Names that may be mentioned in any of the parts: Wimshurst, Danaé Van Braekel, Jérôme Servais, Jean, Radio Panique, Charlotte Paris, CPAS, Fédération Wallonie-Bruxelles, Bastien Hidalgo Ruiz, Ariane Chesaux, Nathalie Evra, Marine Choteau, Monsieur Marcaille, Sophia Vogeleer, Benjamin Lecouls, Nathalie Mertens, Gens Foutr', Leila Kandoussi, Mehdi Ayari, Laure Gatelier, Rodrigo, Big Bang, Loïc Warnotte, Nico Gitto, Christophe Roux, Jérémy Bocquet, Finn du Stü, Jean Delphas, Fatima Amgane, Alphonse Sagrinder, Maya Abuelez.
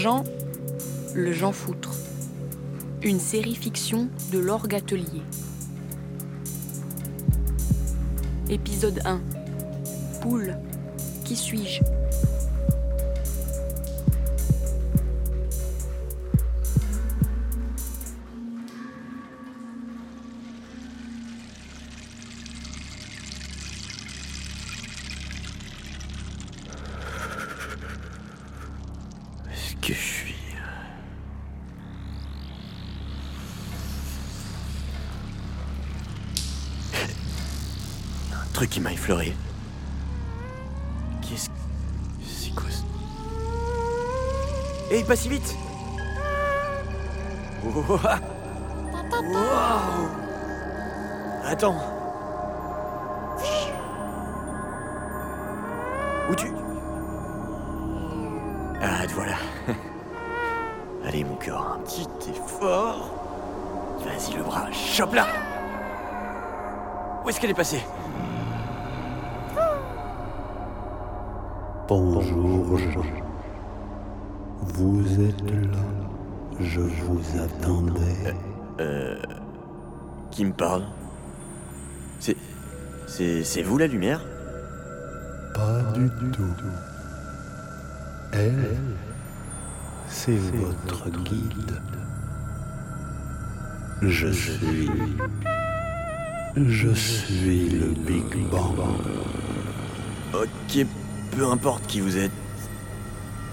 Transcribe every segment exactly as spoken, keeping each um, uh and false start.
Jean, le Gens Foutr', une série fiction de Laure Gatelier. Épisode un. Poule, qui suis-je ? Truc qui m'a effleuré. Qu'est-ce que... C'est quoi ça? Hé, hey, pas si vite! Wow. Wow. Attends. Où tu... Ah, te voilà. Allez, mon cœur, un petit effort. Vas-y, le bras, chope-la. Où est-ce qu'elle est passée? Bonjour, Jean. Vous êtes là. Je vous attendais. Euh... euh qui me parle? C'est... C'est... C'est vous, la lumière? Pas du tout. Elle... C'est votre guide. Je suis... Je suis le Big Bang. Ok... Peu importe qui vous êtes,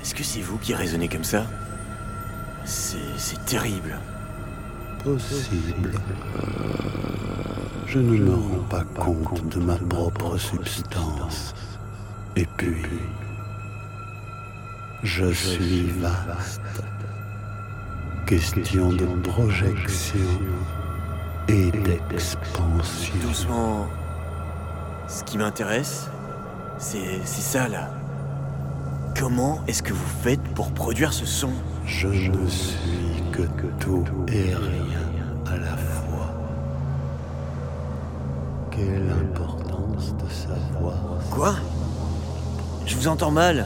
est-ce que c'est vous qui raisonnez comme ça? C'est... c'est terrible. Possible. Je ne me rends pas compte de ma propre substance. Et puis... je suis vaste. Question de projection et d'expansion. Doucement, ce qui m'intéresse... C'est, c'est ça, là. Comment est-ce que vous faites pour produire ce son? Je ne suis que tout et rien à la fois. Quelle importance de savoir... Quoi? Je vous entends mal.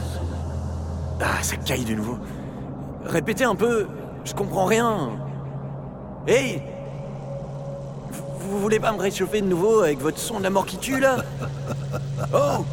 Ah, ça caille de nouveau. Répétez un peu, je comprends rien. Hey, vous voulez pas me réchauffer de nouveau avec votre son de la mort qui tue, là? Oh!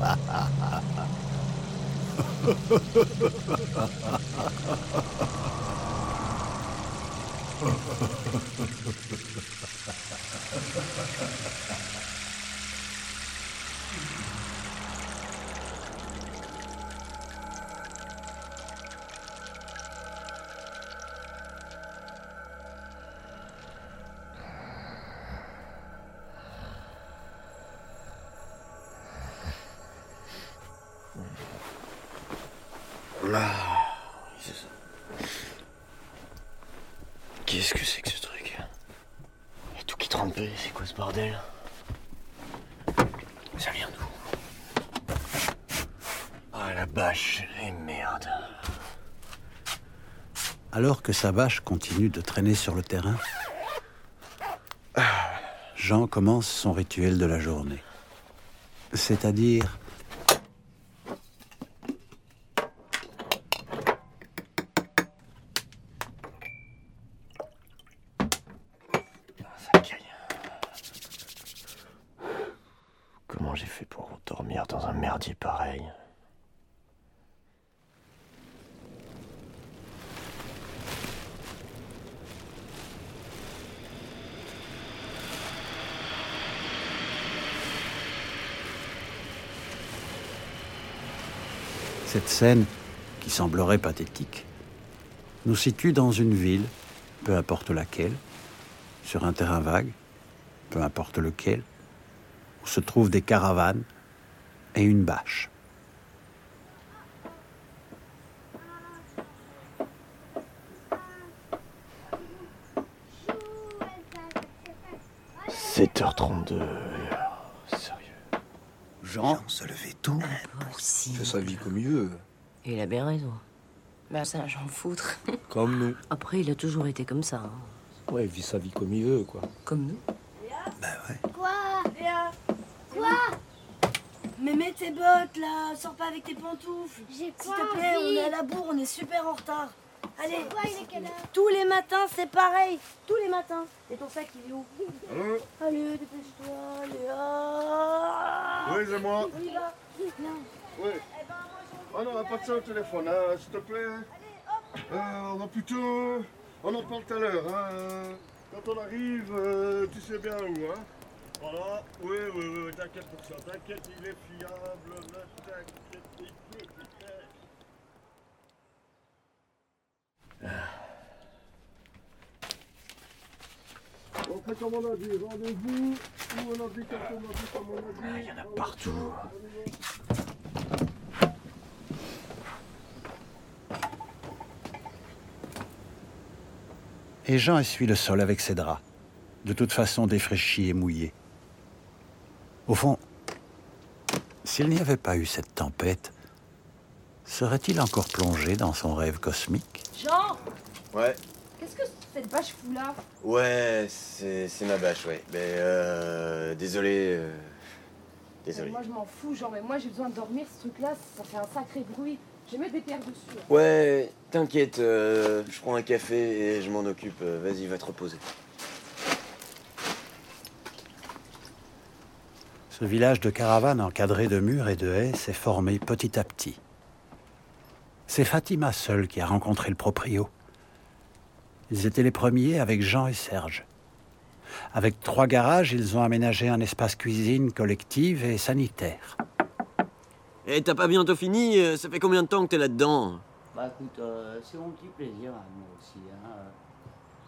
Qu'est-ce que c'est que ce truc? Il y a tout qui trempait, c'est quoi ce bordel? Ça vient d'où? Ah, la bâche, et merde. Alors que sa bâche continue de traîner sur le terrain, Jean commence son rituel de la journée. C'est-à-dire... Cette scène, qui semblerait pathétique, nous situe dans une ville, peu importe laquelle, sur un terrain vague, peu importe lequel, où se trouvent des caravanes et une bâche. sept heures trente-deux... Jean se levait tôt. Impossible. Fait sa vie comme il veut. Et il a bien raison. Bah, c'est un Gens Foutr'. Comme nous. Après, il a toujours été comme ça. Hein. Ouais, il vit sa vie comme il veut, quoi. Comme nous. Bah ouais. Quoi? Léa. Quoi? Mais mets tes bottes, là. Sors pas avec tes pantoufles. J'ai quoi? S'il te plaît, on est à la bourre, on est super en retard. Allez, tous les matins, c'est pareil. Tous les matins. Et ton sac, il est où? Allô? Allez, dépêche-toi. Allez, oh. Oui, c'est moi. On y va. Non. Oui. Eh ben, moi, oh non, pas de ça au téléphone, hein, s'il te plaît. Allez, hop. Euh, on va plutôt... On en parle tout à l'heure, hein. Quand on arrive, euh, tu sais bien où, hein. Voilà. Oui, oui, oui, t'inquiète pour ça. T'inquiète, il est fiable. T'inquiète, il peut. En fait, comme on a dit, rendez-vous, où on a dit, comme on a dit, comme on a dit. Il y en a partout. Et Jean essuie le sol avec ses draps, de toute façon défraîchis et mouillés. Au fond, s'il n'y avait pas eu cette tempête, serait-il encore plongé dans son rêve cosmique? Jean? Ouais. Qu'est-ce que cette bâche fout là? Ouais, c'est ma bâche, ouais. Mais euh... désolé... Euh, désolé. Mais moi, je m'en fous, Jean, mais moi, j'ai besoin de dormir, ce truc-là, ça fait un sacré bruit. J'ai mis des pierres dessus. Ouais, t'inquiète, euh, je prends un café et je m'en occupe. Vas-y, va te reposer. Ce village de caravanes encadré de murs et de haies s'est formé petit à petit. C'est Fatima seule qui a rencontré le proprio. Ils étaient les premiers avec Jean et Serge. Avec trois garages, ils ont aménagé un espace cuisine collective et sanitaire. Eh, hey, t'as pas bientôt fini? Ça fait combien de temps que t'es là-dedans? Bah écoute, euh, c'est mon petit plaisir, hein, moi aussi. Hein.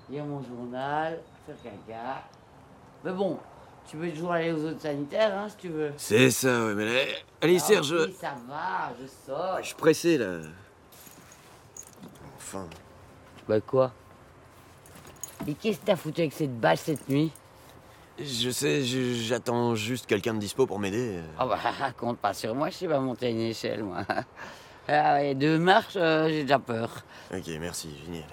Lire mon journal, faire caca. Mais bon, tu peux toujours aller aux autres sanitaires, hein, si tu veux. C'est ça, ouais, mais là... allez, ah, Serge... Oui, ça va, je sors. Je suis pressé, là. Enfin... Bah quoi? Mais qu'est-ce que t'as foutu avec cette bâche cette nuit? Je sais, j'attends juste quelqu'un de dispo pour m'aider. Ah oh bah, compte pas sur moi, je sais pas monter une échelle, moi. Ah ouais, deux marches, euh, j'ai déjà peur. Ok, merci, génial.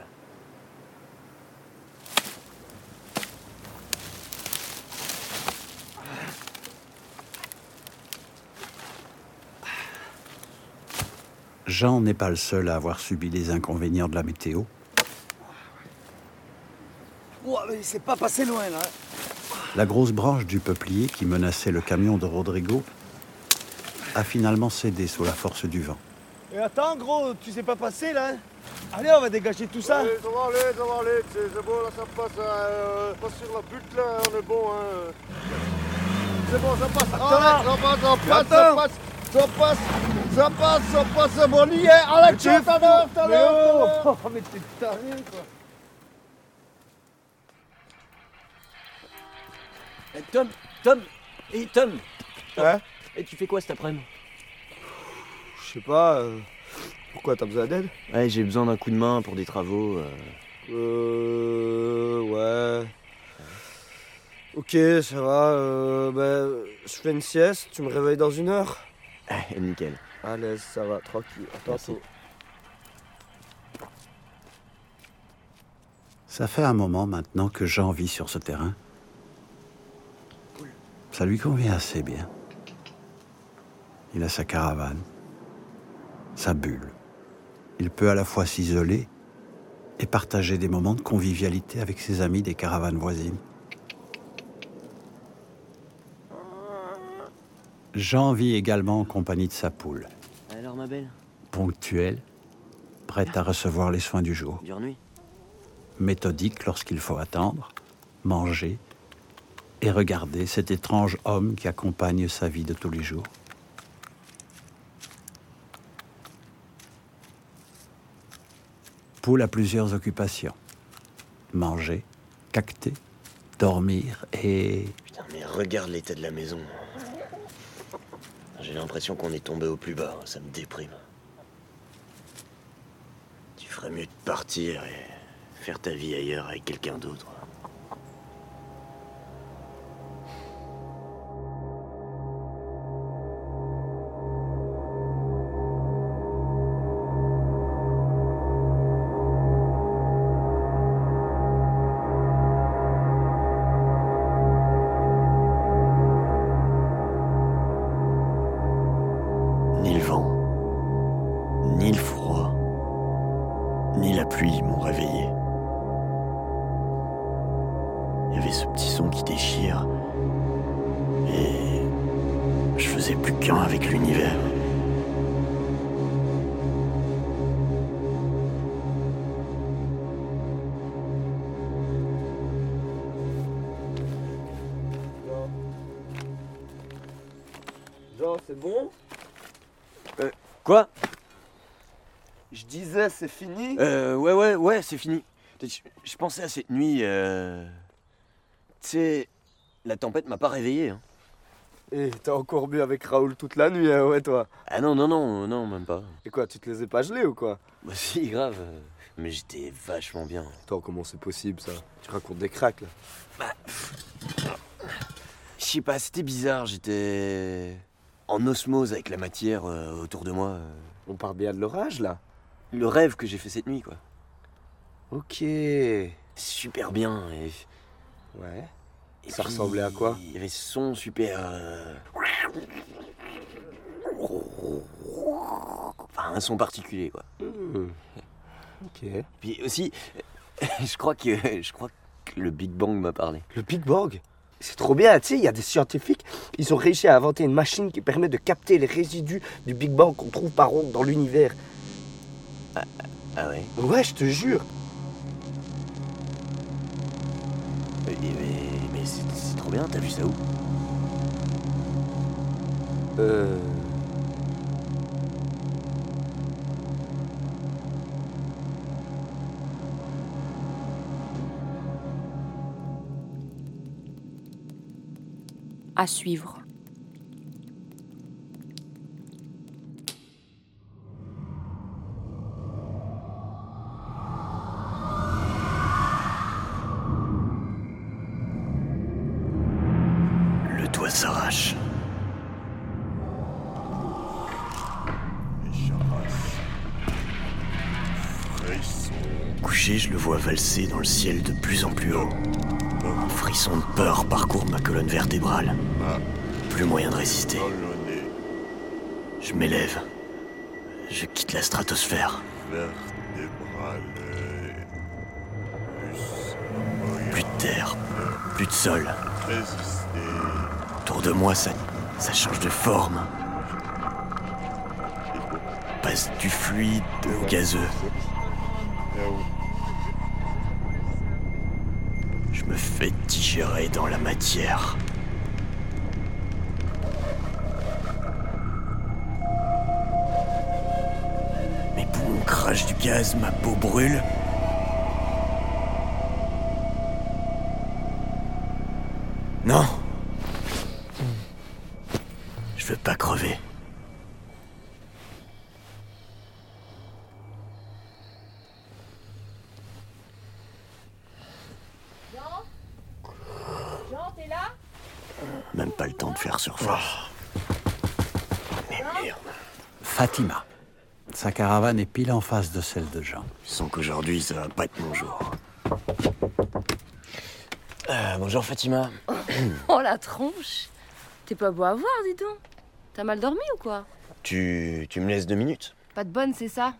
Jean n'est pas le seul à avoir subi les inconvénients de la météo. Ouah, mais il s'est pas passé loin, là. La grosse branche du peuplier qui menaçait le camion de Rodrigo a finalement cédé sous la force du vent. Et attends, gros, tu sais pas passer, là? Allez, on va dégager tout ça. Allez, ça va aller, ça va aller, c'est bon, là, ça passe. Euh, pas sur la butte, là, on est bon, hein. C'est bon, ça passe. Attends, Alex, ça passe, ça passe, ça passe. Ça passe, ça passe, ça passe, bon, on y est. Alex, tu es t'as l'air, t'as l'air. Oh, mais t'es taré, quoi. Tom, Tom, et hey, Tom, Tom. Ouais. Et hey, tu fais quoi cet après-midi? Je sais pas. Euh, pourquoi t'as besoin d'aide? Ouais, j'ai besoin d'un coup de main pour des travaux. Euh, euh ouais. Ok, ça va. Euh, bah, je fais une sieste. Tu me réveilles dans une heure? Nickel. À l'aise, ça va, tranquille. Attends. Ça fait un moment maintenant que Jean vit sur ce terrain. Ça lui convient assez bien. Il a sa caravane, sa bulle. Il peut à la fois s'isoler et partager des moments de convivialité avec ses amis des caravanes voisines. Jean vit également en compagnie de sa poule. Alors, ma belle? Ponctuelle, prête à recevoir les soins du jour. Dure nuit. Méthodique lorsqu'il faut attendre, manger... et regardez cet étrange homme qui accompagne sa vie de tous les jours. Poule a plusieurs occupations. Manger, cacter, dormir et... Putain, mais regarde l'état de la maison. J'ai l'impression qu'on est tombé au plus bas, ça me déprime. Tu ferais mieux de partir et faire ta vie ailleurs avec quelqu'un d'autre. ce petit son qui déchire. Et je faisais plus qu'un avec l'univers. Jean, c'est bon ? Euh, quoi ? Je disais, c'est fini ? Euh, ouais, ouais, ouais, c'est fini. Je, je pensais à cette nuit, euh... tu sais, la tempête m'a pas réveillé. Hein. Et t'as encore bu avec Raoul toute la nuit, hein, ouais, toi ? Ah non, non, non, non, même pas. Et quoi, tu te les as pas gelés ou quoi ? Bah si, grave, mais j'étais vachement bien. Attends, comment c'est possible, ça ? Tu racontes des cracks, là ? Bah, je sais pas, c'était bizarre, j'étais... en osmose avec la matière euh, autour de moi. Euh... On part bien de l'orage, là ? Le rêve que j'ai fait cette nuit, quoi. Ok. Super bien, et... Ouais. Et ça puis, ressemblait à quoi ? Il y avait ce son super... Euh... Enfin, un son particulier, quoi. Mmh. Ok. Puis aussi, je crois que... Je crois que le Big Bang m'a parlé. Le Big Bang ? C'est trop bien, tu sais, il y a des scientifiques, ils ont réussi à inventer une machine qui permet de capter les résidus du Big Bang qu'on trouve par onde dans l'univers. Ah, ah ouais ? Ouais, je te jure. Mais, mais, mais c'est, c'est trop bien, t'as vu ça où ? Euh... À suivre. Le toit s'arrache. Couché, je le vois valser dans le ciel de plus en plus haut. Un frisson de peur parcourt ma colonne vertébrale. Plus moyen de résister. Je m'élève. Je quitte la stratosphère. Plus de terre, plus de sol. Autour de moi, ça, ça change de forme. Passe du fluide au gazeux. Me fait digérer dans la matière. Mes poumons crachent du gaz, ma peau brûle. Non ! Je veux pas crever. Surface. Mais merde. Fatima. Sa caravane est pile en face de celle de Jean. Je sens qu'aujourd'hui, ça va pas être mon jour. Euh, bonjour Fatima. Oh, oh la tronche. T'es pas beau à voir, dis donc. T'as mal dormi ou quoi ? Tu... tu me laisses deux minutes ? Pas de bonne, c'est ça ?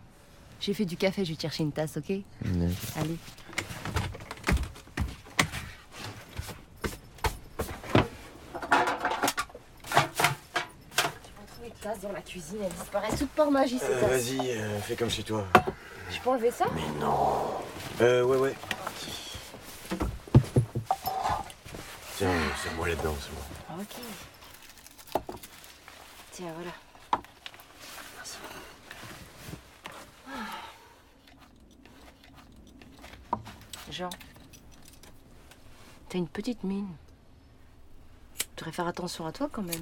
J'ai fait du café, je vais chercher une tasse, ok ? Mmh. Allez. Dans la cuisine, elle disparaît sous port magie, c'est euh, ça. Vas-y, euh, fais comme chez toi. Je peux enlever ça ? Mais non. Euh, ouais, ouais. Tiens, c'est moi là-dedans, c'est moi. Ah, ok. Tiens, voilà. Merci. Jean, t'as une petite mine. Je devrais faire attention à toi quand même.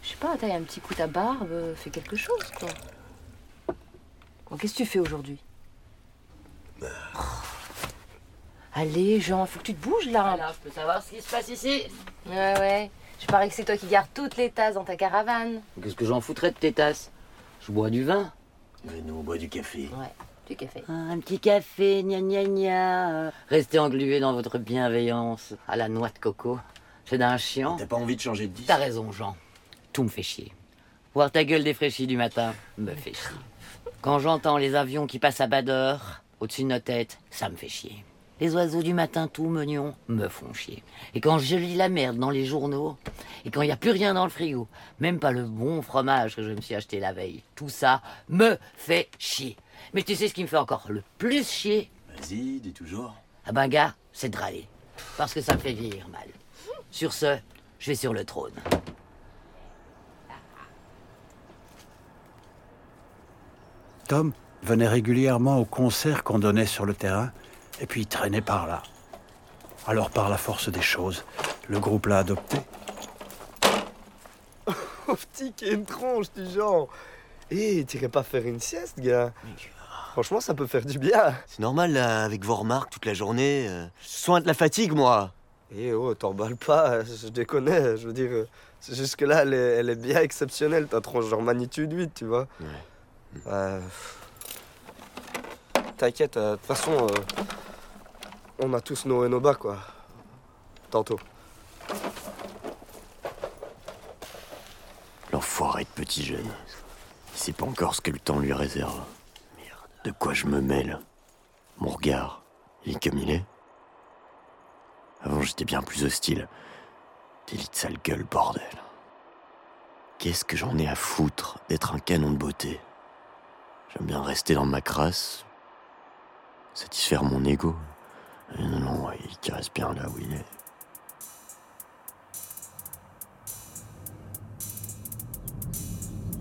Je sais pas, taille un petit coup ta barbe, fais quelque chose, quoi. Bon, qu'est-ce que tu fais aujourd'hui ? oh. Allez, Jean, faut que tu te bouges, là. Voilà, je peux savoir ce qui se passe ici. Ouais, ouais. Je parie que c'est toi qui gardes toutes les tasses dans ta caravane. Qu'est-ce que j'en foutrais de tes tasses ? Je bois du vin. Mais nous, on boit du café. Ouais, du café. Ah, un petit café, gna gna gna. Restez englués dans votre bienveillance à la noix de coco. C'est d'un chiant. T'as pas envie de changer de disque ? T'as raison, Jean. Tout me fait chier. Voir ta gueule défraîchie du matin me fait chier. Quand j'entends les avions qui passent à bas d'heure, au-dessus de nos têtes, ça me fait chier. Les oiseaux du matin tout mignons me font chier. Et quand je lis la merde dans les journaux, et quand il n'y a plus rien dans le frigo, même pas le bon fromage que je me suis acheté la veille, tout ça me fait chier. Mais tu sais ce qui me fait encore le plus chier? Vas-y, dis toujours. Ah ben gars, c'est de râler. Parce que ça me fait vieillir mal. Sur ce, je vais sur le trône. Tom venait régulièrement aux concerts qu'on donnait sur le terrain, et puis il traînait par là. Alors, par la force des choses, le groupe l'a adopté. Oh, petit, qui est une tronche du genre. Hé, hey, t'irais pas faire une sieste, gars? Franchement, ça peut faire du bien. C'est normal, là, avec vos remarques toute la journée. Euh, soin de la fatigue, moi. Hé, hey, oh, t'emballes pas, je déconne. Je veux dire, jusque-là, elle est, elle est bien exceptionnelle, ta tronche, genre magnitude huit, tu vois. Ouais. Euh... T'inquiète, de euh, toute façon, euh, on a tous nos hauts et nos bas, quoi. Tantôt. L'enfoiré de petit jeune. Il sait pas encore ce que le temps lui réserve. Merde. De quoi je me mêle. Mon regard, il est comme il est. Avant, j'étais bien plus hostile. Délit de sale gueule, bordel. Qu'est-ce que j'en ai à foutre d'être un canon de beauté? J'aime bien rester dans ma crasse, satisfaire mon ego. Et non, non, il caresse bien là où il est.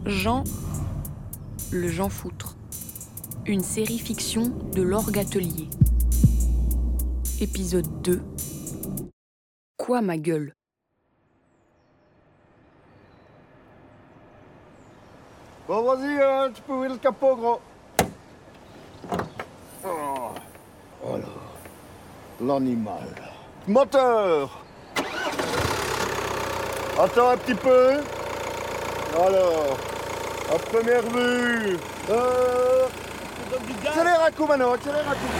Jean, le Gens Foutr', une série fiction de Laure Gatelier. Épisode deux. Quoi ma gueule? Bon, vas-y, hein, tu peux ouvrir le capot, gros. Oh, oh là, l'animal. Moteur! Attends un petit peu. Alors, à première vue. Euh... C'est les raccours maintenant, c'est les raccours.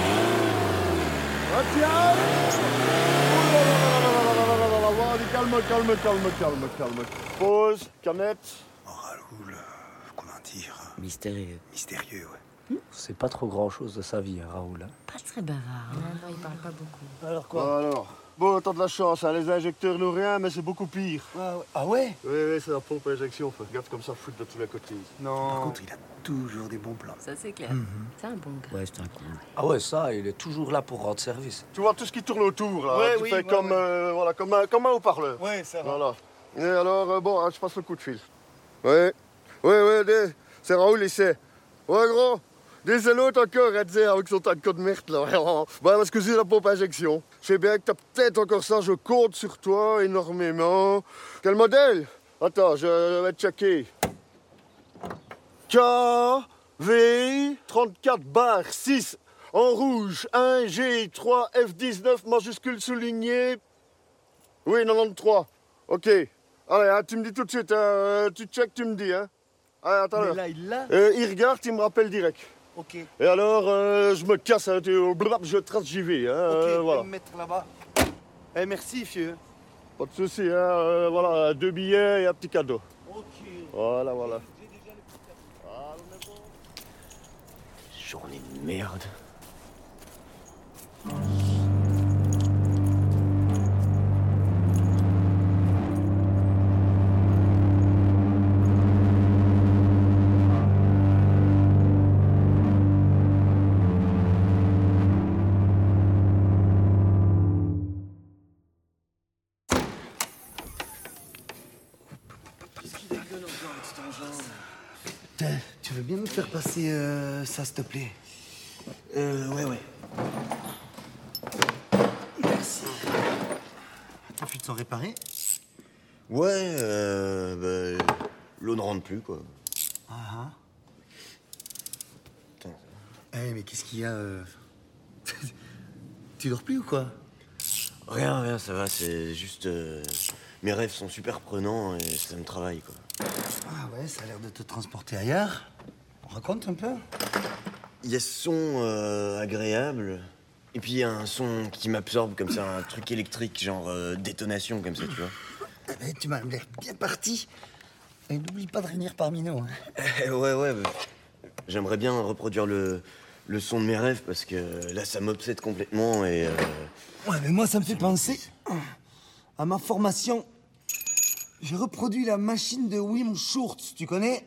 Retiens. Calme, calme, calme, calme, calme. Pause, canette. Mystérieux. Mystérieux, ouais. C'est pas trop grand-chose de sa vie, hein, Raoul. Hein. Pas très bavard. Hein. Non, non, il parle pas beaucoup. Alors quoi? Alors, bon, t'as de la chance, hein. Les injecteurs n'ont rien, mais c'est beaucoup pire. Ah ouais? Ah ouais? Oui, oui, c'est la pompe à injection. Regarde comme ça fout de tous les côtés. Non. Par contre, il a toujours des bons plans. Ça, c'est clair. Mm-hmm. C'est un bon gars. Ouais, c'est un con. Ah ouais, ça, il est toujours là pour rendre service. Tu vois tout ce qui tourne autour, là. Ouais, hein, tu oui, fais ouais, comme, ouais. Euh, voilà, comme, un, comme un haut-parleur. Ouais, ça va. Voilà. Et alors, euh, bon, hein, je passe le coup de fil. Ouais. Ouais, ouais, des... c'est Raoul, il sait. Ouais, gros, désolé l'autre encore, elle disait, avec son tas de code merde, là. Bah, parce que c'est la pompe à injection. Je sais bien que t'as peut-être encore ça, je compte sur toi énormément. Quel modèle? Attends, je vais te checker. K V trente-quatre barre six, en rouge, un G trois F dix-neuf, majuscule soulignée. Oui, quatre-vingt-treize. OK. Allez, hein, tu me dis tout de suite, hein, tu check, tu me dis, hein. Ah, attends, mais là, il l'a. Euh, il regarde, il me rappelle direct. Ok. Et alors, euh, je me casse, hein, je trace, j'y vais. Hein, ok, euh, voilà. Je vais me mettre là-bas. Eh, merci, fieu. Pas de souci, hein, euh, voilà, deux billets et un petit cadeau. Ok. Voilà, voilà. Journée de merde. Faire passer euh, ça, s'il te plaît. Euh, ouais, ouais. Merci. T'as pu t'en réparer? Ouais, euh, bah, l'eau ne rentre plus, quoi. Ah ah. Hey, mais qu'est-ce qu'il y a euh... Tu dors plus ou quoi? Rien, rien, ça va, c'est juste... Euh, mes rêves sont super prenants et ça me travaille, quoi. Ah ouais, ça a l'air de te transporter ailleurs. Raconte un peu. Il y a ce son euh, agréable, et puis il y a un son qui m'absorbe comme ça, un truc électrique, genre euh, détonation comme ça, tu vois. Ah ben, tu m'as l'air bien parti. Et n'oublie pas de réunir parmi nous. Hein. Euh, ouais, ouais. Bah, j'aimerais bien reproduire le, le son de mes rêves parce que là, ça m'obsède complètement et... Euh... Ouais, mais moi, ça me fait penser à ma formation. J'ai reproduit la machine de Wimshurst, tu connais?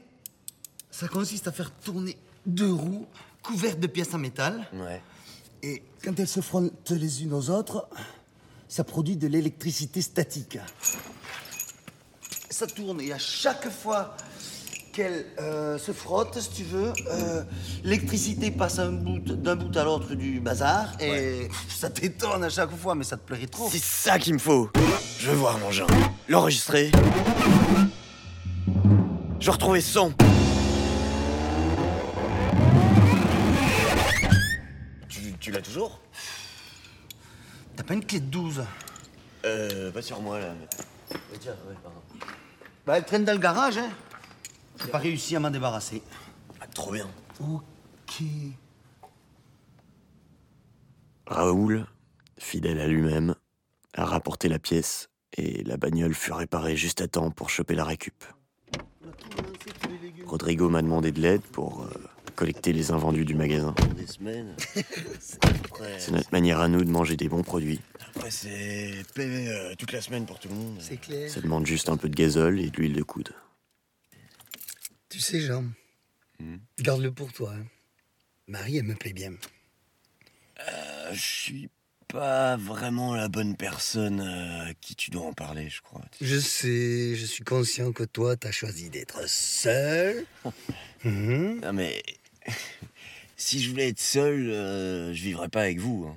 Ça consiste à faire tourner deux roues couvertes de pièces en métal. Ouais. Et quand elles se frottent les unes aux autres, ça produit de l'électricité statique. Ça tourne et à chaque fois qu'elle euh, se frotte, si tu veux, euh, l'électricité passe d'un bout, d'un bout à l'autre du bazar et ouais. Ça t'étonne à chaque fois, mais ça te plairait trop. C'est ça qu'il me faut. Je veux voir mon Jean, l'enregistrer. Je veux retrouver ce son. Tu, tu l'as toujours? T'as pas une clé de douze? Euh, pas sur moi, là. Mais... Tiens, ouais, pardon. Bah, elle traîne dans le garage, hein. J'ai pas réussi à m'en débarrasser. Ah, trop bien. Ok. Raoul, fidèle à lui-même, a rapporté la pièce et la bagnole fut réparée juste à temps pour choper la récup. Rodrigo m'a demandé de l'aide pour... Euh, collecter les invendus du magasin. Des semaines. C'est notre manière à nous de manger des bons produits. Après, c'est P V toute la semaine pour tout le monde. C'est clair. Ça demande juste un peu de gazole et de l'huile de coude. Tu sais, Jean, hmm? garde-le pour toi. Hein. Marie, elle me plaît bien. Euh, je suis pas vraiment la bonne personne à qui tu dois en parler, je crois. Je sais, je suis conscient que toi, t'as choisi d'être seul. mm-hmm. Non, mais... Si je voulais être seul, euh, je vivrais pas avec vous. Hein.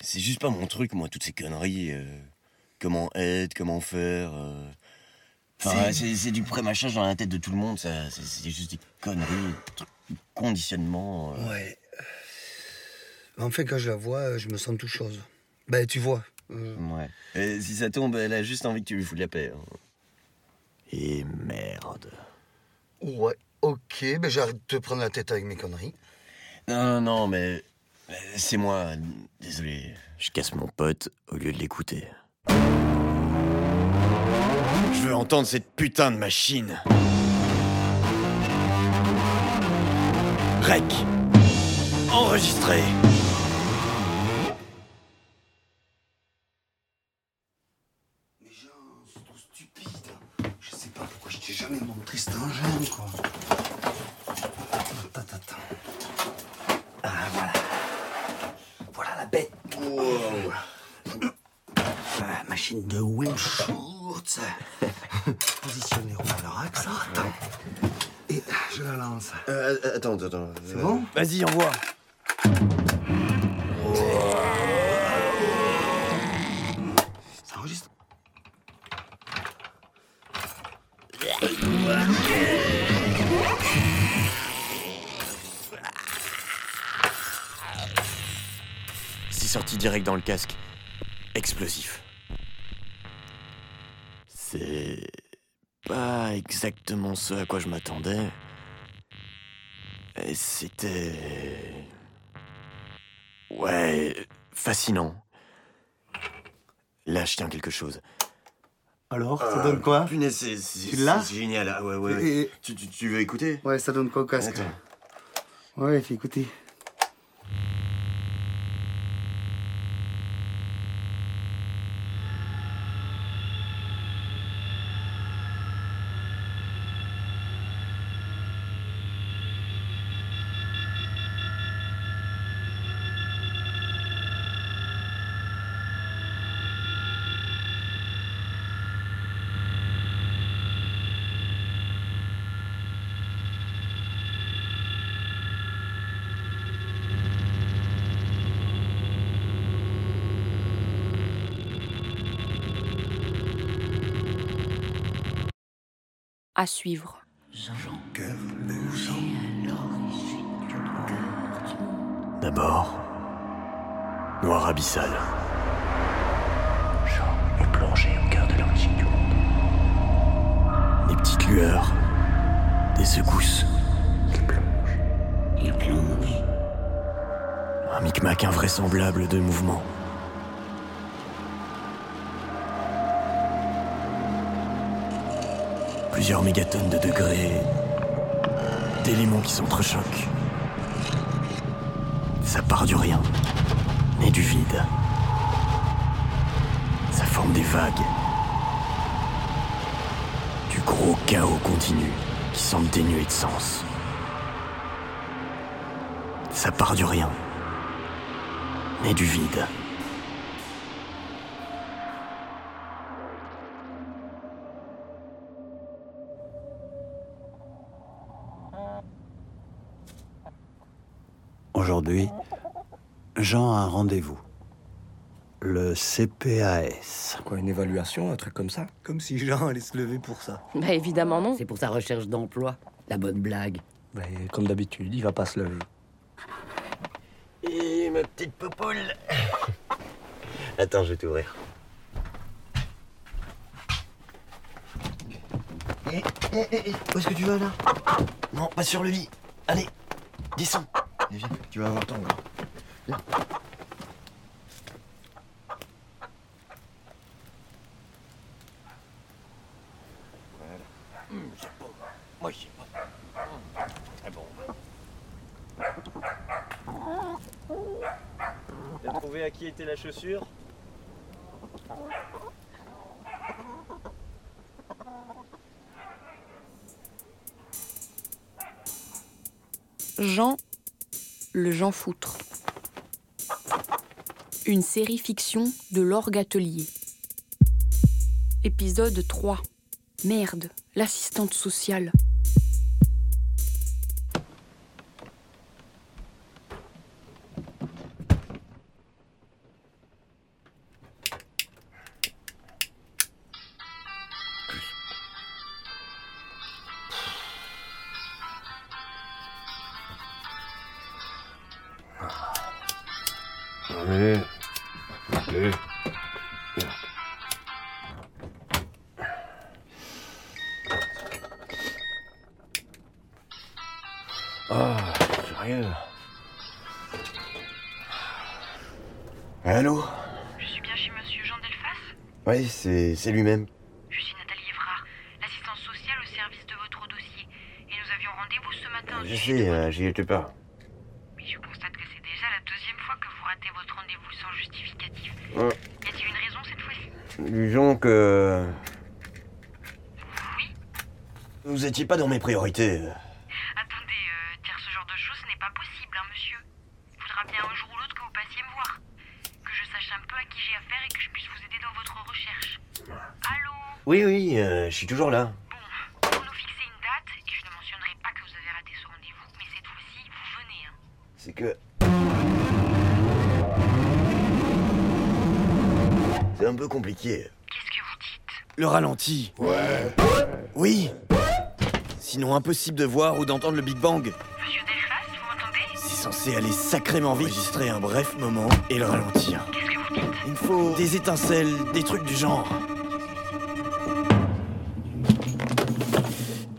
C'est juste pas mon truc, moi, toutes ces conneries. Euh, comment être, comment faire. Euh... Enfin, c'est... Ouais, c'est, c'est du pré-machage dans la tête de tout le monde. Ça, c'est, c'est juste des conneries, des conditionnements. Euh... Ouais. Enfin, quand je la vois, je me sens toute chose. Ben, tu vois. Euh... Ouais. Et si ça tombe, elle a juste envie que tu lui fous de la paix. Hein. Et merde. Ouais. Ok, ben j'arrête de te prendre la tête avec mes conneries. Non, non, non, mais c'est moi, désolé. Je casse mon pote au lieu de l'écouter. Je veux entendre cette putain de machine. Rec. Enregistré. Mais Jean, c'est trop stupide. Je sais pas pourquoi je t'ai jamais montré cet engin, quoi. Ah, voilà. Voilà la bête. Wow. La machine de Wimshurst. Positionnée dans leur axe. Et je la lance. Euh, attends, attends. C'est euh... bon? Vas-y, envoie. Wow. Ça enregistre. Sorti direct dans le casque. Explosif. C'est... pas exactement ce à quoi je m'attendais. Et c'était... Ouais, fascinant. Là, je tiens quelque chose. Alors, ça euh, donne quoi? Punaise, c'est, c'est, c'est, c'est génial. Ah, ouais, ouais. Et... Tu, tu, tu veux écouter? Ouais, ça donne quoi au casque? Attends. Ouais, fais écouter. À suivre. D'abord, noir abyssal. Jean est plongé au cœur de l'antique du monde. Des petites lueurs, des secousses. Il plonge. Il plonge. Un micmac invraisemblable de mouvements. Plusieurs mégatonnes de degrés, d'éléments qui s'entrechoquent. Ça part du rien, mais du vide. Ça forme des vagues. Du gros chaos continu qui semble dénué de sens. Ça part du rien, mais du vide. Aujourd'hui, Jean a un rendez-vous. Le C P A S. Quoi, une évaluation, un truc comme ça? Comme si Jean allait se lever pour ça. Bah évidemment non. C'est pour sa recherche d'emploi, la bonne blague. Bah comme d'habitude, il va pas se lever. Et ma petite popoule. Attends, je vais t'ouvrir. Hé, hé, hé, où est-ce que tu vas là? Non, pas sur le lit. Allez, descends. Et viens, tu vas avoir ton gars. Viens. Voilà. Mmh, je sais pas. Moi, je sais pas. Très bon. T'as trouvé à qui était la chaussure? Jean. Le Gens Foutr'. Une série fiction de Laure Gatelier. Épisode trois. Merde, l'assistante sociale. Oui, c'est, c'est lui-même. Je suis Nathalie Evra, l'assistante sociale au service de votre dossier. Et nous avions rendez-vous ce matin. Je sais, euh, j'y étais pas. Mais je constate que c'est déjà la deuxième fois que vous ratez votre rendez-vous sans justificatif. Ouais. Y a-t-il une raison cette fois-ci? Disons que... Oui. Vous étiez pas dans mes priorités. Attendez, euh, dire ce genre de choses, ce n'est pas possible, hein, monsieur. Il faudra bien un jour ou l'autre que vous passiez me voir. Que je sache un peu à qui j'ai affaire et que je puisse vous aider dans votre recherche. Allô? Oui, oui, euh, je suis toujours là. Bon, pour nous fixer une date, et je ne mentionnerai pas que vous avez raté ce rendez-vous, mais cette fois-ci, vous venez. Hein. C'est que... C'est un peu compliqué. Qu'est-ce que vous dites? Le ralenti. Ouais. Oui. Sinon, impossible de voir ou d'entendre le Big Bang. Censé aller sacrément vite, enregistrer un bref moment et le ralentir. Qu'est-ce que vous dites? Il me faut des étincelles, des trucs du genre.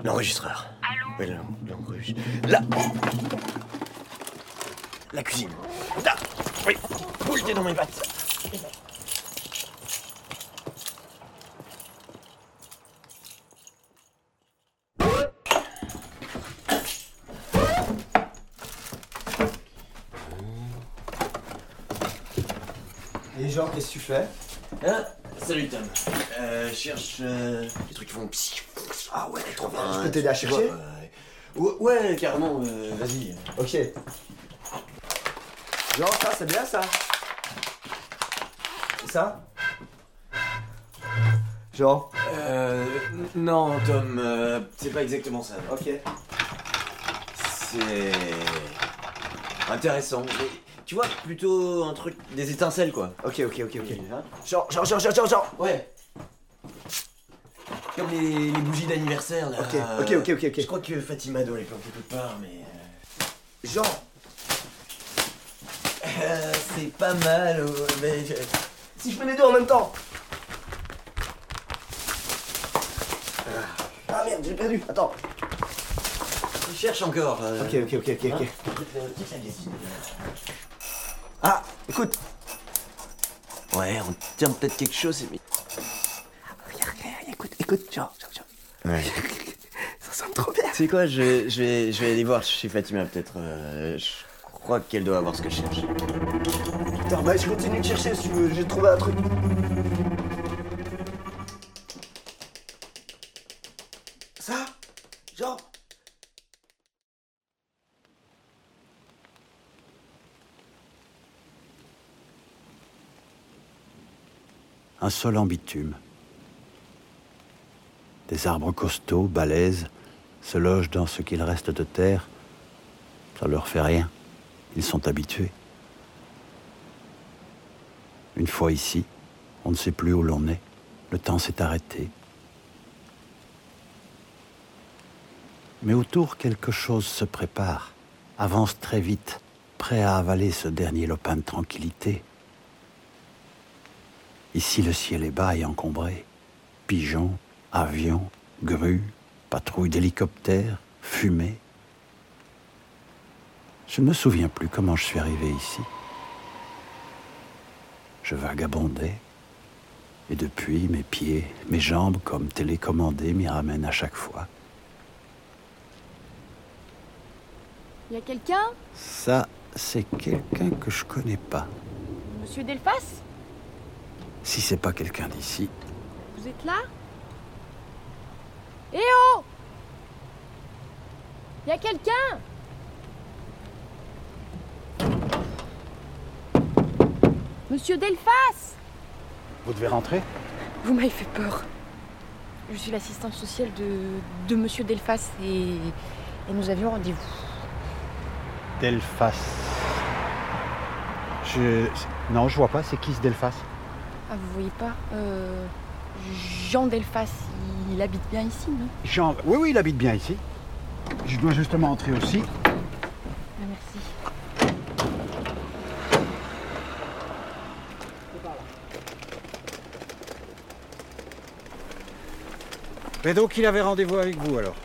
L'enregistreur. Allô? Oui, l'enregistreur. Là. La cuisine. Là. Oui. Bouge tes dans mes pattes. Jean, qu'est-ce que tu fais? Hein? Salut Tom. Euh, je cherche euh, des trucs qui font psy. Ah ouais, trop bien. Je peux t'aider à chercher? Ouais, ouais, carrément. Euh, vas-y. Ok. Jean, ça, c'est bien ça. C'est ça? Jean? Euh, non, Tom, euh, c'est pas exactement ça. Ok. C'est intéressant. Mais... Tu vois, plutôt un truc, des étincelles quoi. Ok, ok, ok, ok. Genre, genre, genre, genre, genre. Ouais. Comme les, les bougies d'anniversaire là. Ok, ok, ok, ok. Je crois que Fatima doit les planter quelque part, mais... Genre. Euh, c'est pas mal, mais... Si je fais les deux en même temps. Ah merde, j'ai perdu. Attends. Je cherche encore. Euh... Ok, ok, ok, ok, ok. Hein? Ah, écoute. Ouais, on tient peut-être quelque chose, mais... Regarde, regarde, écoute, écoute, genre, genre, genre. Ouais. Ça sonne trop bien. Tu sais quoi, je, je, vais, je vais aller voir chez Fatima, peut-être. Euh, je crois qu'elle doit avoir ce que je cherche. Putain, bah je continue de chercher si tu veux, j'ai trouvé un truc. Ça ? Genre ? Un sol en bitume. Des arbres costauds, balèzes, se logent dans ce qu'il reste de terre. Ça leur fait rien. Ils sont habitués. Une fois ici, on ne sait plus où l'on est. Le temps s'est arrêté. Mais autour, quelque chose se prépare, avance très vite, prêt à avaler ce dernier lopin de tranquillité. Ici, le ciel est bas et encombré. Pigeons, avions, grues, patrouilles d'hélicoptères, fumée. Je ne me souviens plus comment je suis arrivé ici. Je vagabondais, et depuis, mes pieds, mes jambes, comme télécommandées, m'y ramènent à chaque fois. Y a quelqu'un ? Ça, c'est quelqu'un que je connais pas. Monsieur Delphas ? Si c'est pas quelqu'un d'ici. Vous êtes là ? Eh oh ! Y a quelqu'un ! Monsieur Delphas ! Vous devez rentrer ? Vous m'avez fait peur. Je suis l'assistante sociale de, de Monsieur Delphas et, et nous avions rendez-vous. Delphas. Je... Non, je vois pas. C'est qui ce Delphas ? Ah, vous voyez pas ? euh, Jean Delphas, il habite bien ici, non ? Jean... Oui, oui, il habite bien ici. Je dois justement entrer aussi. Ah, merci. Mais donc, il avait rendez-vous avec vous, alors ?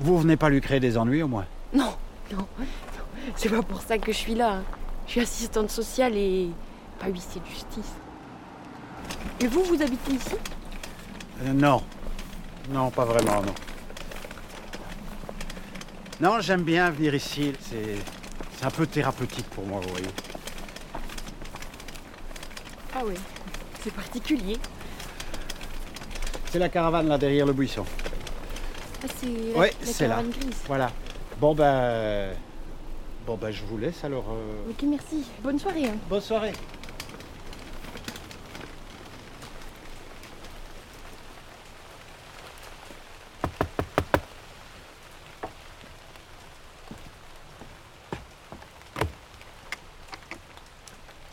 Vous venez pas lui créer des ennuis, au moins ? Non, non, non. C'est pas pour ça que je suis là. Hein. Je suis assistante sociale et... pas huissier de justice. Et vous, vous habitez ici ? euh, Non. Non, pas vraiment, non. Non, j'aime bien venir ici. C'est... c'est un peu thérapeutique pour moi, vous voyez. Ah oui, c'est particulier. C'est la caravane, là, derrière le buisson. Ah, c'est la, ouais, la c'est caravane là. Grise. Voilà. Bon, ben... Bon, ben, je vous laisse, alors... Euh... Ok, merci. Bonne soirée. Hein. Bonne soirée.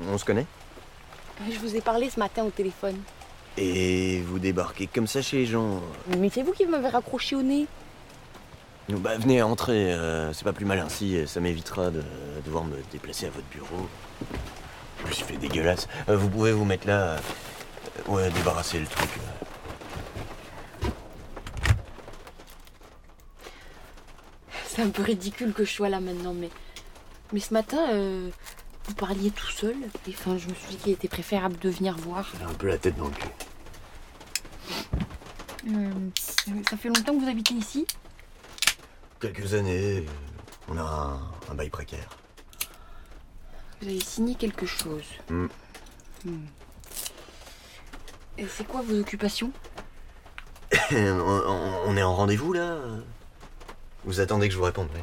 On se connaît ? Je vous ai parlé ce matin au téléphone. Et vous débarquez comme ça chez les gens ? Mais c'est vous qui m'avez raccroché au nez. Bah venez, entrez, euh, c'est pas plus mal ainsi, ça m'évitera de devoir me déplacer à votre bureau. Je suis fait dégueulasse. Euh, vous pouvez vous mettre là, euh, ouais, débarrasser le truc. C'est un peu ridicule que je sois là maintenant, mais... Mais ce matin, euh, vous parliez tout seul, et enfin, je me suis dit qu'il était préférable de venir voir. J'ai un peu la tête dans le cul. Euh, ça fait longtemps que vous habitez ici ? Quelques années, on a un, un bail précaire. Vous avez signé quelque chose. Mm. Mm. Et c'est quoi vos occupations ? on, on est en rendez-vous là ? Vous attendez que je vous réponde, oui.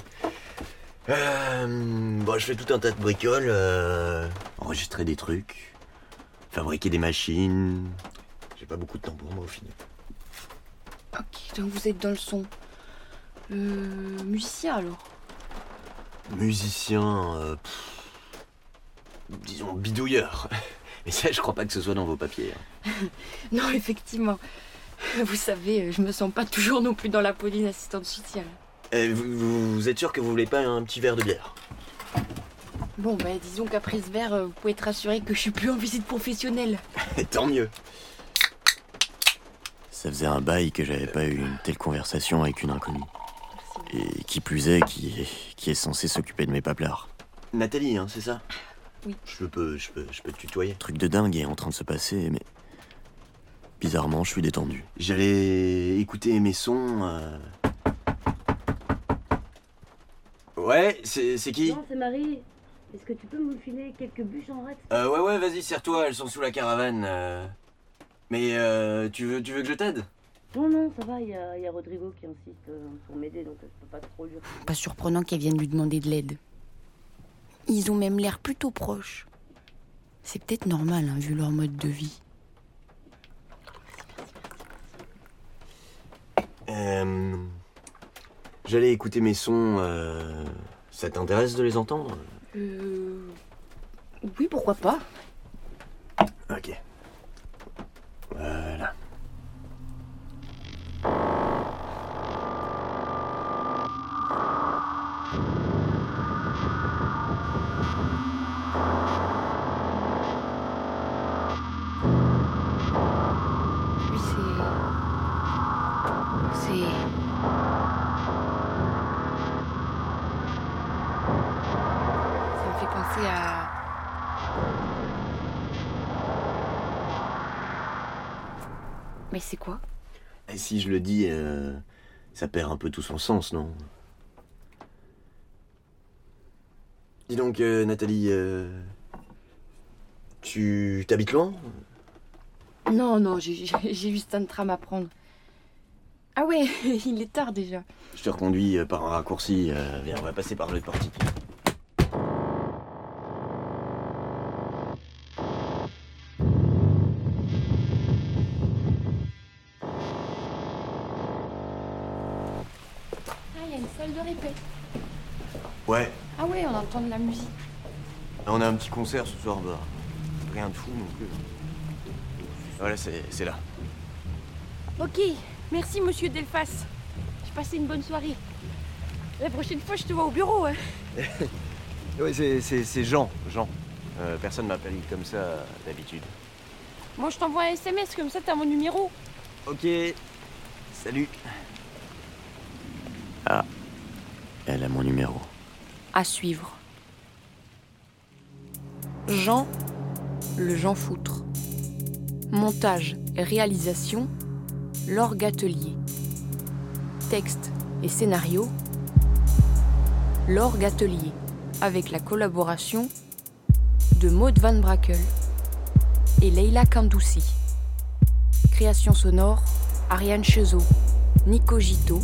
Euh, bon, je fais tout un tas de bricoles. Euh, enregistrer des trucs, fabriquer des machines. J'ai pas beaucoup de temps pour moi au final. Ok, donc vous êtes dans le son. Euh... musicien, alors ? Musicien... Euh, pff, disons bidouilleur. Mais ça, je crois pas que ce soit dans vos papiers. Hein. Non, effectivement. Vous savez, je me sens pas toujours non plus dans la peau d'une assistante sociale. Euh, vous, vous êtes sûr que vous voulez pas un petit verre de bière ? Bon, bah disons qu'après ce verre, vous pouvez être rassuré que je suis plus en visite professionnelle. Tant mieux. Ça faisait un bail que j'avais pas eu une telle conversation avec une inconnue. Et qui plus est, qui, qui est censé s'occuper de mes paplards. Nathalie, hein, c'est ça ? Oui. Je peux, je peux, je peux te tutoyer. Truc de dingue est en train de se passer, mais... Bizarrement, je suis détendu. J'allais écouter mes sons... Euh... Ouais, c'est c'est qui? Non, c'est Marie. Est-ce que tu peux me filer quelques bûches en rate? Euh, ouais, ouais, vas-y, serre-toi, elles sont sous la caravane. Euh... Mais euh, tu veux, tu veux que je t'aide? Non, non, ça va, il y a, y a Rodrigo qui insiste euh, pour m'aider, donc je peux pas trop lui... Pas surprenant qu'elle vienne lui demander de l'aide. Ils ont même l'air plutôt proches. C'est peut-être normal, hein, vu leur mode de vie. Euh... J'allais écouter mes sons, euh... ça t'intéresse de les entendre? Euh... Oui, pourquoi pas. Ok. Voilà. Lui, c'est... C'est... À... Mais c'est quoi? Et si je le dis, euh, ça perd un peu tout son sens, non? Dis donc, euh, Nathalie, euh, tu t'habites loin? Non, non, j'ai, j'ai juste un tram à prendre. Ah ouais, il est tard déjà. Je te reconduis par un raccourci, euh, viens, on va passer par l'autre portique. Ouais. Ah ouais, on entend de la musique. On a un petit concert ce soir, bah rien de fou non plus. Voilà, c'est, c'est là. Ok, merci monsieur Delphas. J'ai passé une bonne soirée. La prochaine fois, je te vois au bureau. Hein. Ouais, c'est, c'est, c'est Jean, Jean. Euh, personne m'appelle comme ça d'habitude. Moi, je t'envoie un S M S, comme ça, t'as mon numéro. Ok, salut. Ah, elle a mon numéro. À suivre. Jean, le Jean Foutr'. Montage et réalisation, Laure Gatelier. Texte et scénario, Laure Gatelier, avec la collaboration de Maude Van Brakel et Leila Kandoussi. Création sonore, Ariane Chesaux, Nico Gitto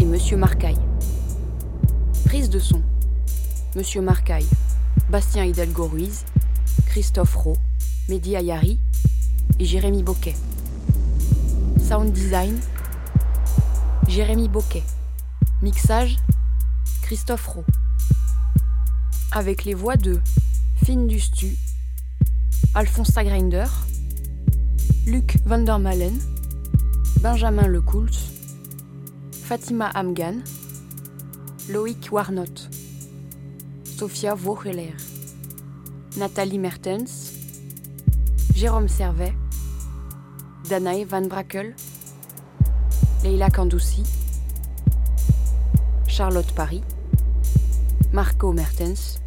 et Monsieur Marcaille. Prise de son, Monsieur Marcaille, Bastien Hidalgo Ruiz, Christophe Roux, Mehdi Ayari et Jérémy Bocquet. Sound design, Jérémy Bocquet. Mixage, Christophe Roux. Avec les voix de Finn du Stü, Alphonse Sagrinder, Luc Vandermaelen, Benjamin Lecouls, Fatima Amgane, Loïc Warnotte, Sophia Vogeleer, Nathalie Mertens, Jérôme Servais, Danaé Van Braekel, Leila Kandoussi, Charlotte Paris, Marco Mertens,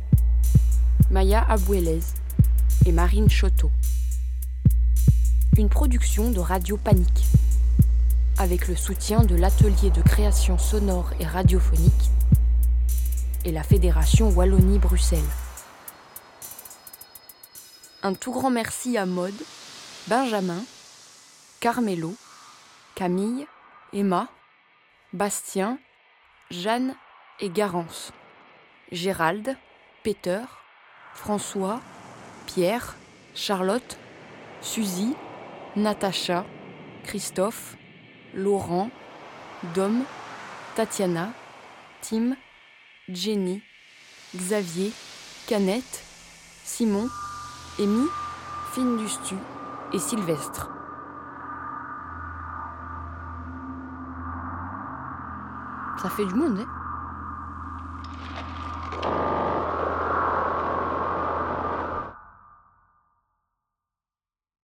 Maya Abuelez et Marine Choteau. Une production de Radio Panique, avec le soutien de l'atelier de création sonore et radiophonique et la Fédération Wallonie-Bruxelles. Un tout grand merci à Maude, Benjamin, Carmelo, Camille, Emma, Bastien, Jeanne et Garance, Gérald, Peter, François, Pierre, Charlotte, Suzy, Natacha, Christophe, Laurent, Dom, Tatiana, Tim, Jenny, Xavier, Canette, Simon, Amy, Finn du Stü et Sylvestre. Ça fait du monde, hein ?